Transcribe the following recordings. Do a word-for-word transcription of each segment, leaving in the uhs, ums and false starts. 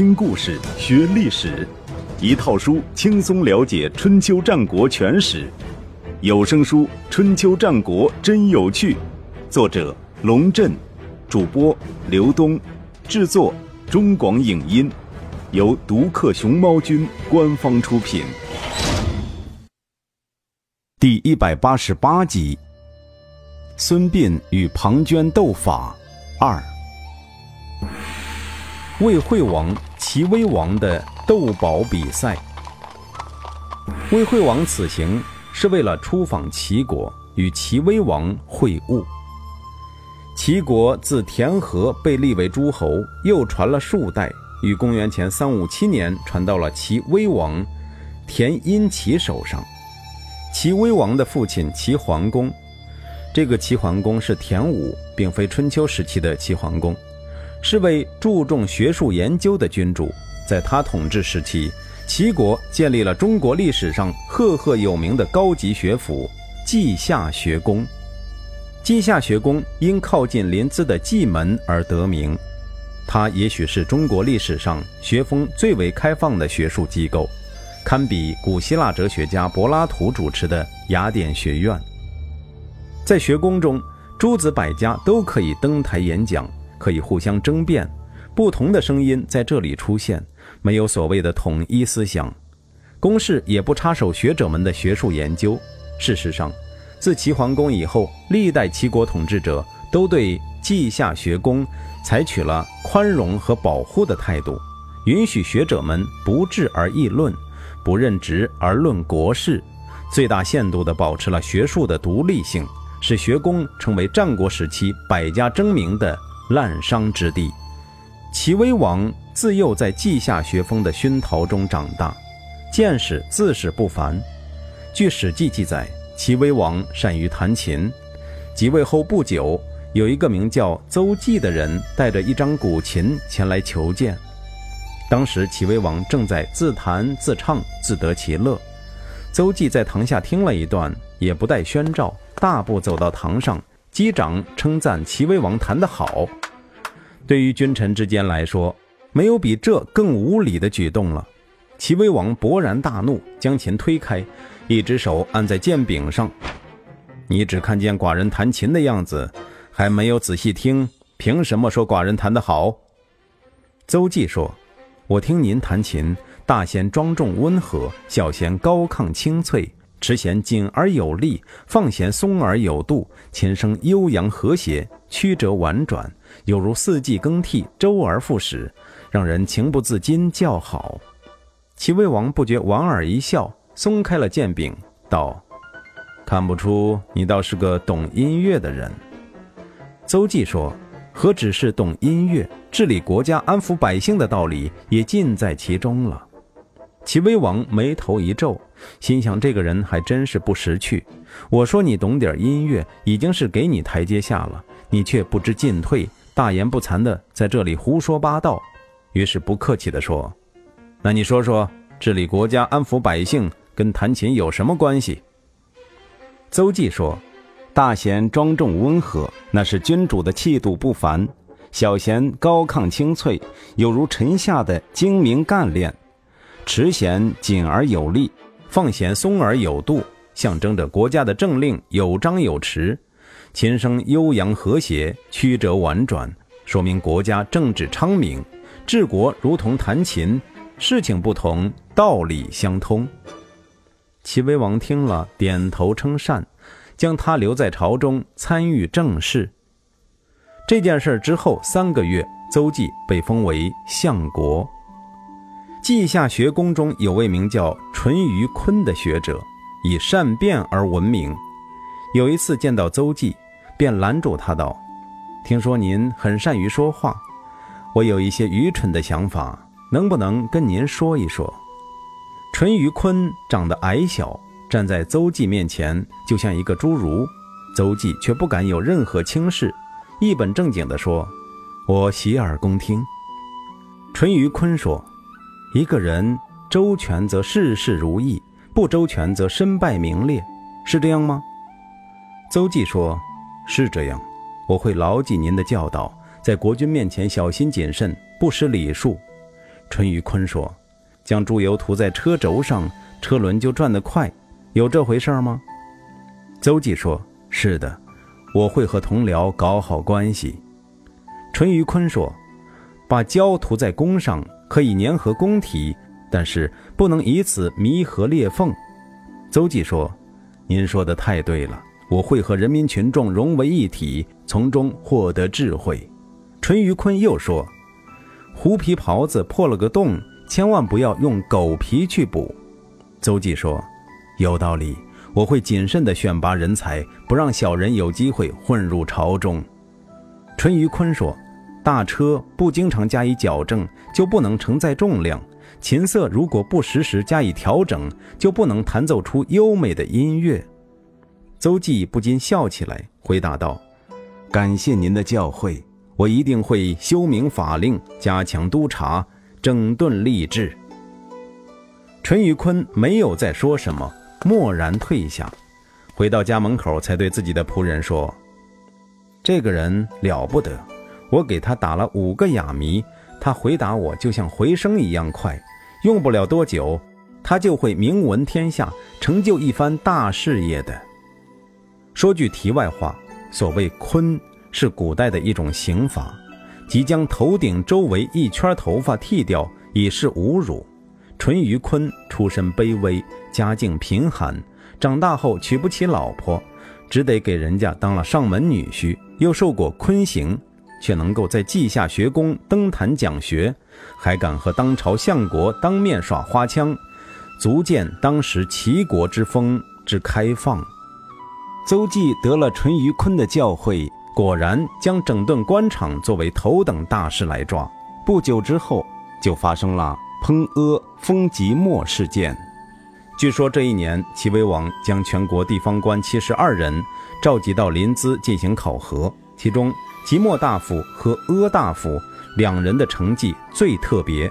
听故事学历史，一套书轻松了解春秋战国全史。有声书《春秋战国真有趣》，作者龙震，主播刘东，制作中广影音，由独克熊猫君官方出品。第一百八十八集，孙膑与庞涓斗法二。魏惠王、齐威王的斗宝比赛。魏惠王此行是为了出访齐国，与齐威王会晤。齐国自田和被立为诸侯，又传了数代，于公元前三五七年传到了齐威王田殷齐手上。齐威王的父亲齐桓公，这个齐桓公是田武，并非春秋时期的齐桓公，是位注重学术研究的君主。在他统治时期，齐国建立了中国历史上赫赫有名的高级学府稷下学宫。稷下学宫因靠近临淄的稷门而得名，它也许是中国历史上学风最为开放的学术机构，堪比古希腊哲学家柏拉图主持的雅典学院。在学宫中，诸子百家都可以登台演讲，可以互相争辩，不同的声音在这里出现，没有所谓的统一思想。公事也不插手学者们的学术研究。事实上，自齐桓公以后，历代齐国统治者都对稷下学宫采取了宽容和保护的态度，允许学者们不治而议论，不任职而论国事，最大限度地保持了学术的独立性，使学宫成为战国时期百家争鸣的滥觞之地。齐威王自幼在稷下学风的熏陶中长大，见识自是不凡。据《史记》记载，齐威王善于弹琴，即位后不久，有一个名叫邹忌的人带着一张古琴前来求见。当时齐威王正在自弹自唱，自得其乐。邹忌在堂下听了一段，也不待宣召，大步走到堂上，击掌称赞齐威王弹得好。对于君臣之间来说，没有比这更无礼的举动了。齐威王勃然大怒，将琴推开，一只手按在剑柄上。你只看见寡人弹琴的样子，还没有仔细听，凭什么说寡人弹得好？邹忌说，我听您弹琴，大弦庄重温和，小弦高亢清脆，持弦紧而有力，放弦松而有度，琴声悠扬和谐，曲折婉转，有如四季更替，周而复始，让人情不自禁叫好。齐威王不觉莞尔一笑，松开了剑柄，道：看不出你倒是个懂音乐的人。邹忌说，何止是懂音乐，治理国家、安抚百姓的道理也尽在其中了。齐威王眉头一皱，心想这个人还真是不识趣，我说你懂点音乐已经是给你台阶下了，你却不知进退，大言不惭的在这里胡说八道。于是不客气地说，那你说说，治理国家、安抚百姓跟弹琴有什么关系？邹忌说，大弦庄重温和，那是君主的气度不凡，小弦高亢清脆，有如臣下的精明干练，持弦紧而有力，放弦松而有度，象征着国家的政令有章有弛，琴声悠扬和谐，曲折婉转，说明国家政治昌明。治国如同弹琴，事情不同，道理相通。齐威王听了，点头称善，将他留在朝中参与政事。这件事之后三个月，邹忌被封为相国。稷下学宫中有位名叫淳于髡的学者，以善辩而闻名。有一次见到邹忌，便拦住他道，听说您很善于说话，我有一些愚蠢的想法，能不能跟您说一说？淳于髡长得矮小，站在邹忌面前就像一个侏儒，邹忌却不敢有任何轻视，一本正经地说，我洗耳恭听。淳于髡说，一个人周全则事事如意，不周全则身败名裂，是这样吗？邹忌说，是这样，我会牢记您的教导，在国君面前小心谨慎，不失礼数。淳于髡说：“将猪油涂在车轴上，车轮就转得快，有这回事吗？”邹忌说：“是的，我会和同僚搞好关系。”淳于髡说：“把胶涂在弓上，可以粘合弓体，但是不能以此弥合裂缝。”邹忌说：“您说的太对了，我会和人民群众融为一体，从中获得智慧。”淳于髡又说：“狐皮袍子破了个洞，千万不要用狗皮去补。”邹忌说：“有道理，我会谨慎地选拔人才，不让小人有机会混入朝中。”淳于髡说：“大车不经常加以矫正，就不能承载重量；琴瑟如果不时时加以调整，就不能弹奏出优美的音乐。”邹忌不禁笑起来，回答道：“感谢您的教诲，我一定会修明法令，加强督察，整顿吏治。”淳于髡没有再说什么，默然退下，回到家门口才对自己的仆人说：“这个人了不得，我给他打了五个哑谜，他回答我就像回声一样快，用不了多久，他就会名闻天下，成就一番大事业的。”说句题外话，所谓髡是古代的一种刑罚，即将头顶周围一圈头发剃掉，以示侮辱。淳于髡出身卑微，家境贫寒，长大后娶不起老婆，只得给人家当了上门女婿，又受过髡刑，却能够在稷下学宫登坛讲学，还敢和当朝相国当面耍花枪，足见当时齐国之风之开放。邹忌得了淳于髡的教诲，果然将整顿官场作为头等大事来抓。不久之后，就发生了烹阿封即墨事件。据说这一年，齐威王将全国地方官七十二人召集到临淄进行考核，其中即墨大夫和阿大夫两人的成绩最特别。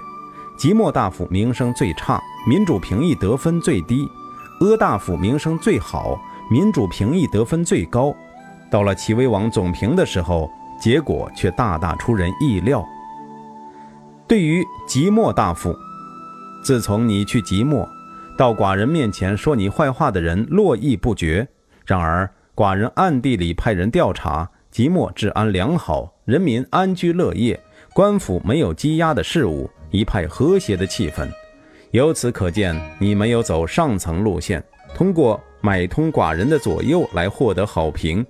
即墨大夫名声最差，民主评议得分最低；阿大夫名声最好，民主评议得分最高。到了齐威王总评的时候，结果却大大出人意料。对于即墨大夫，自从你去即墨，到寡人面前说你坏话的人络绎不绝。然而寡人暗地里派人调查，即墨治安良好，人民安居乐业，官府没有积压的事务，一派和谐的气氛。由此可见，你没有走上层路线，通过买通寡人的左右来获得好评。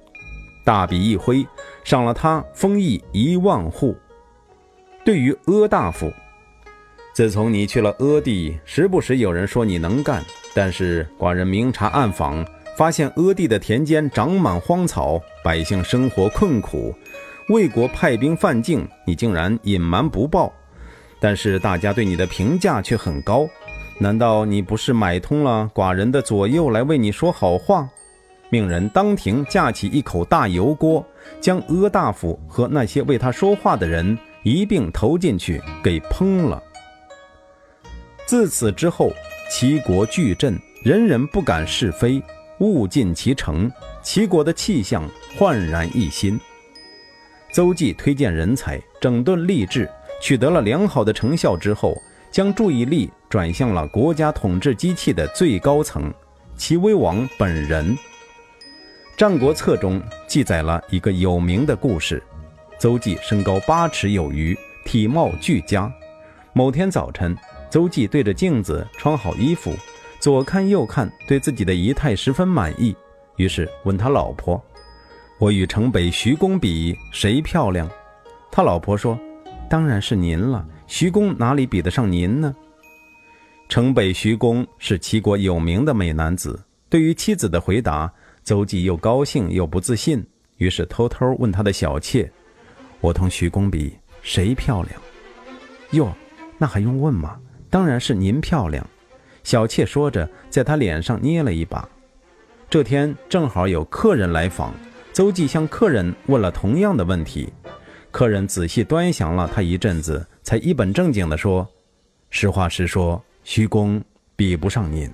大笔一挥，赏了他封邑一万户。对于阿大夫，自从你去了阿地，时不时有人说你能干，但是寡人明察暗访，发现阿地的田间长满荒草，百姓生活困苦，魏国派兵犯境，你竟然隐瞒不报，但是大家对你的评价却很高。难道你不是买通了寡人的左右来为你说好话？命人当庭架起一口大油锅，将阿大夫和那些为他说话的人一并投进去，给烹了。自此之后，齐国巨振，人人不敢是非，物尽其成，齐国的气象焕然一新。邹忌推荐人才，整顿吏治，取得了良好的成效之后，将注意力转向了国家统治机器的最高层，齐威王本人。《战国策》中记载了一个有名的故事：邹忌身高八尺有余，体貌俱佳。某天早晨，邹忌对着镜子穿好衣服，左看右看，对自己的仪态十分满意，于是问他老婆：“我与城北徐公比，谁漂亮？”他老婆说：“当然是您了，徐公哪里比得上您呢？”城北徐公是齐国有名的美男子，对于妻子的回答，邹忌又高兴又不自信，于是偷偷问他的小妾：“我同徐公比，谁漂亮？”“哟，那还用问吗？当然是您漂亮。”小妾说着，在他脸上捏了一把。这天正好有客人来访，邹忌向客人问了同样的问题。客人仔细端详了他一阵子，才一本正经地说：“实话实说，徐公比不上您。”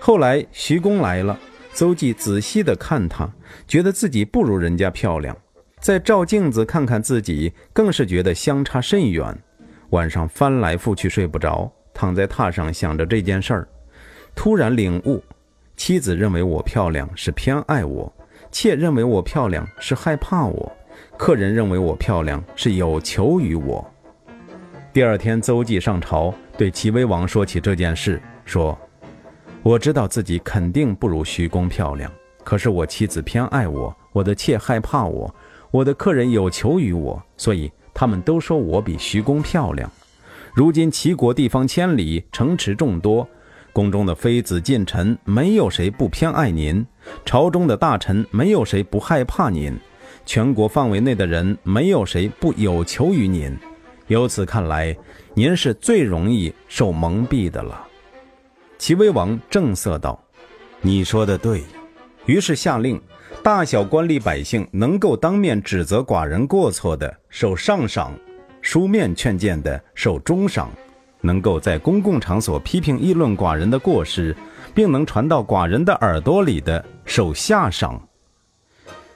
后来徐公来了，邹忌仔细地看她，觉得自己不如人家漂亮，再照镜子看看自己，更是觉得相差甚远。晚上翻来覆去睡不着，躺在榻上想着这件事儿，突然领悟，妻子认为我漂亮是偏爱我，妾认为我漂亮是害怕我，客人认为我漂亮是有求于我。第二天，邹忌上朝，对齐威王说起这件事，说：“我知道自己肯定不如徐公漂亮，可是我妻子偏爱我，我的妾害怕我，我的客人有求于我，所以他们都说我比徐公漂亮。如今齐国地方千里，城池众多，宫中的妃子近臣没有谁不偏爱您，朝中的大臣没有谁不害怕您，全国范围内的人没有谁不有求于您。由此看来，您是最容易受蒙蔽的了。”齐威王正色道：“你说的对。”于是下令，大小官吏百姓能够当面指责寡人过错的受上赏，书面劝谏的受中赏，能够在公共场所批评议论寡人的过失，并能传到寡人的耳朵里的受下赏。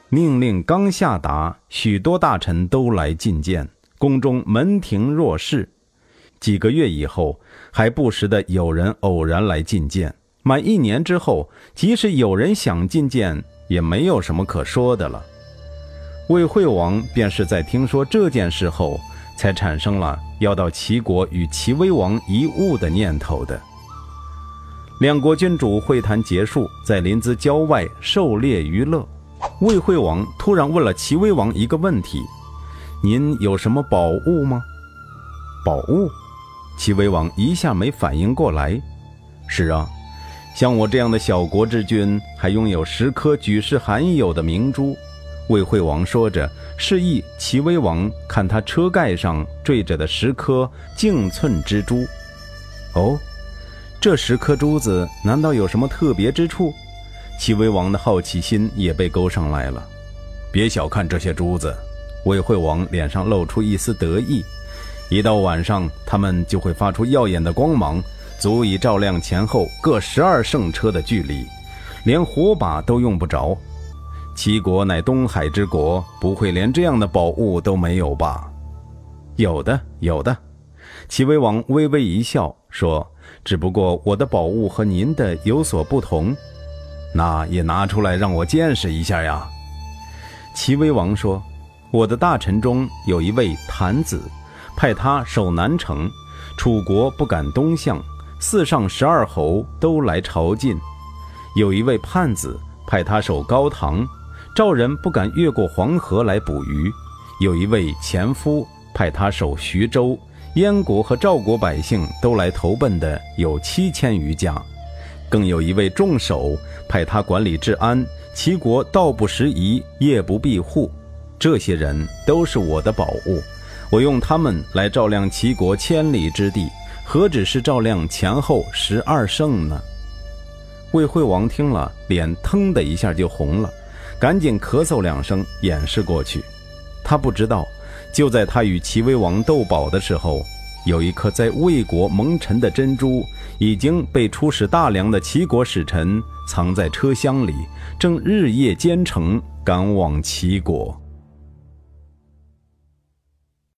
命令刚下达，许多大臣都来觐见，宫中门庭若市。几个月以后，还不时的有人偶然来觐见。满一年之后，即使有人想觐见，也没有什么可说的了。魏惠王便是在听说这件事后，才产生了要到齐国与齐威王一晤的念头的。两国君主会谈结束，在临淄郊外狩猎娱乐。魏惠王突然问了齐威王一个问题：“您有什么宝物吗？”“宝物？”齐威王一下没反应过来。“是啊，像我这样的小国之君，还拥有十颗举世罕有的明珠。”魏惠王说着，示意齐威王看他车盖上坠着的十颗净寸之珠。“哦，这十颗珠子难道有什么特别之处？”齐威王的好奇心也被勾上来了。“别小看这些珠子。”魏惠王脸上露出一丝得意，“一到晚上，它们就会发出耀眼的光芒，足以照亮前后各十二乘车的距离，连火把都用不着。齐国乃东海之国，不会连这样的宝物都没有吧？”“有的，有的。”齐威王微微一笑说，“只不过我的宝物和您的有所不同。”“那也拿出来让我见识一下呀。”齐威王说，“我的大臣中有一位谭子，派他守南城，楚国不敢东向，四上十二侯都来朝觐；有一位泮子，派他守高唐，赵人不敢越过黄河来捕鱼；有一位前夫，派他守徐州，燕国和赵国百姓都来投奔的有七千余家；更有一位重守，派他管理治安，齐国道不拾遗，夜不闭户。这些人都是我的宝物，我用他们来照亮齐国千里之地，何止是照亮前后十二乘呢？”魏惠王听了，脸腾的一下就红了，赶紧咳嗽两声掩饰过去。他不知道，就在他与齐威王斗宝的时候，有一颗在魏国蒙尘的珍珠已经被出使大梁的齐国使臣藏在车厢里，正日夜兼程赶往齐国。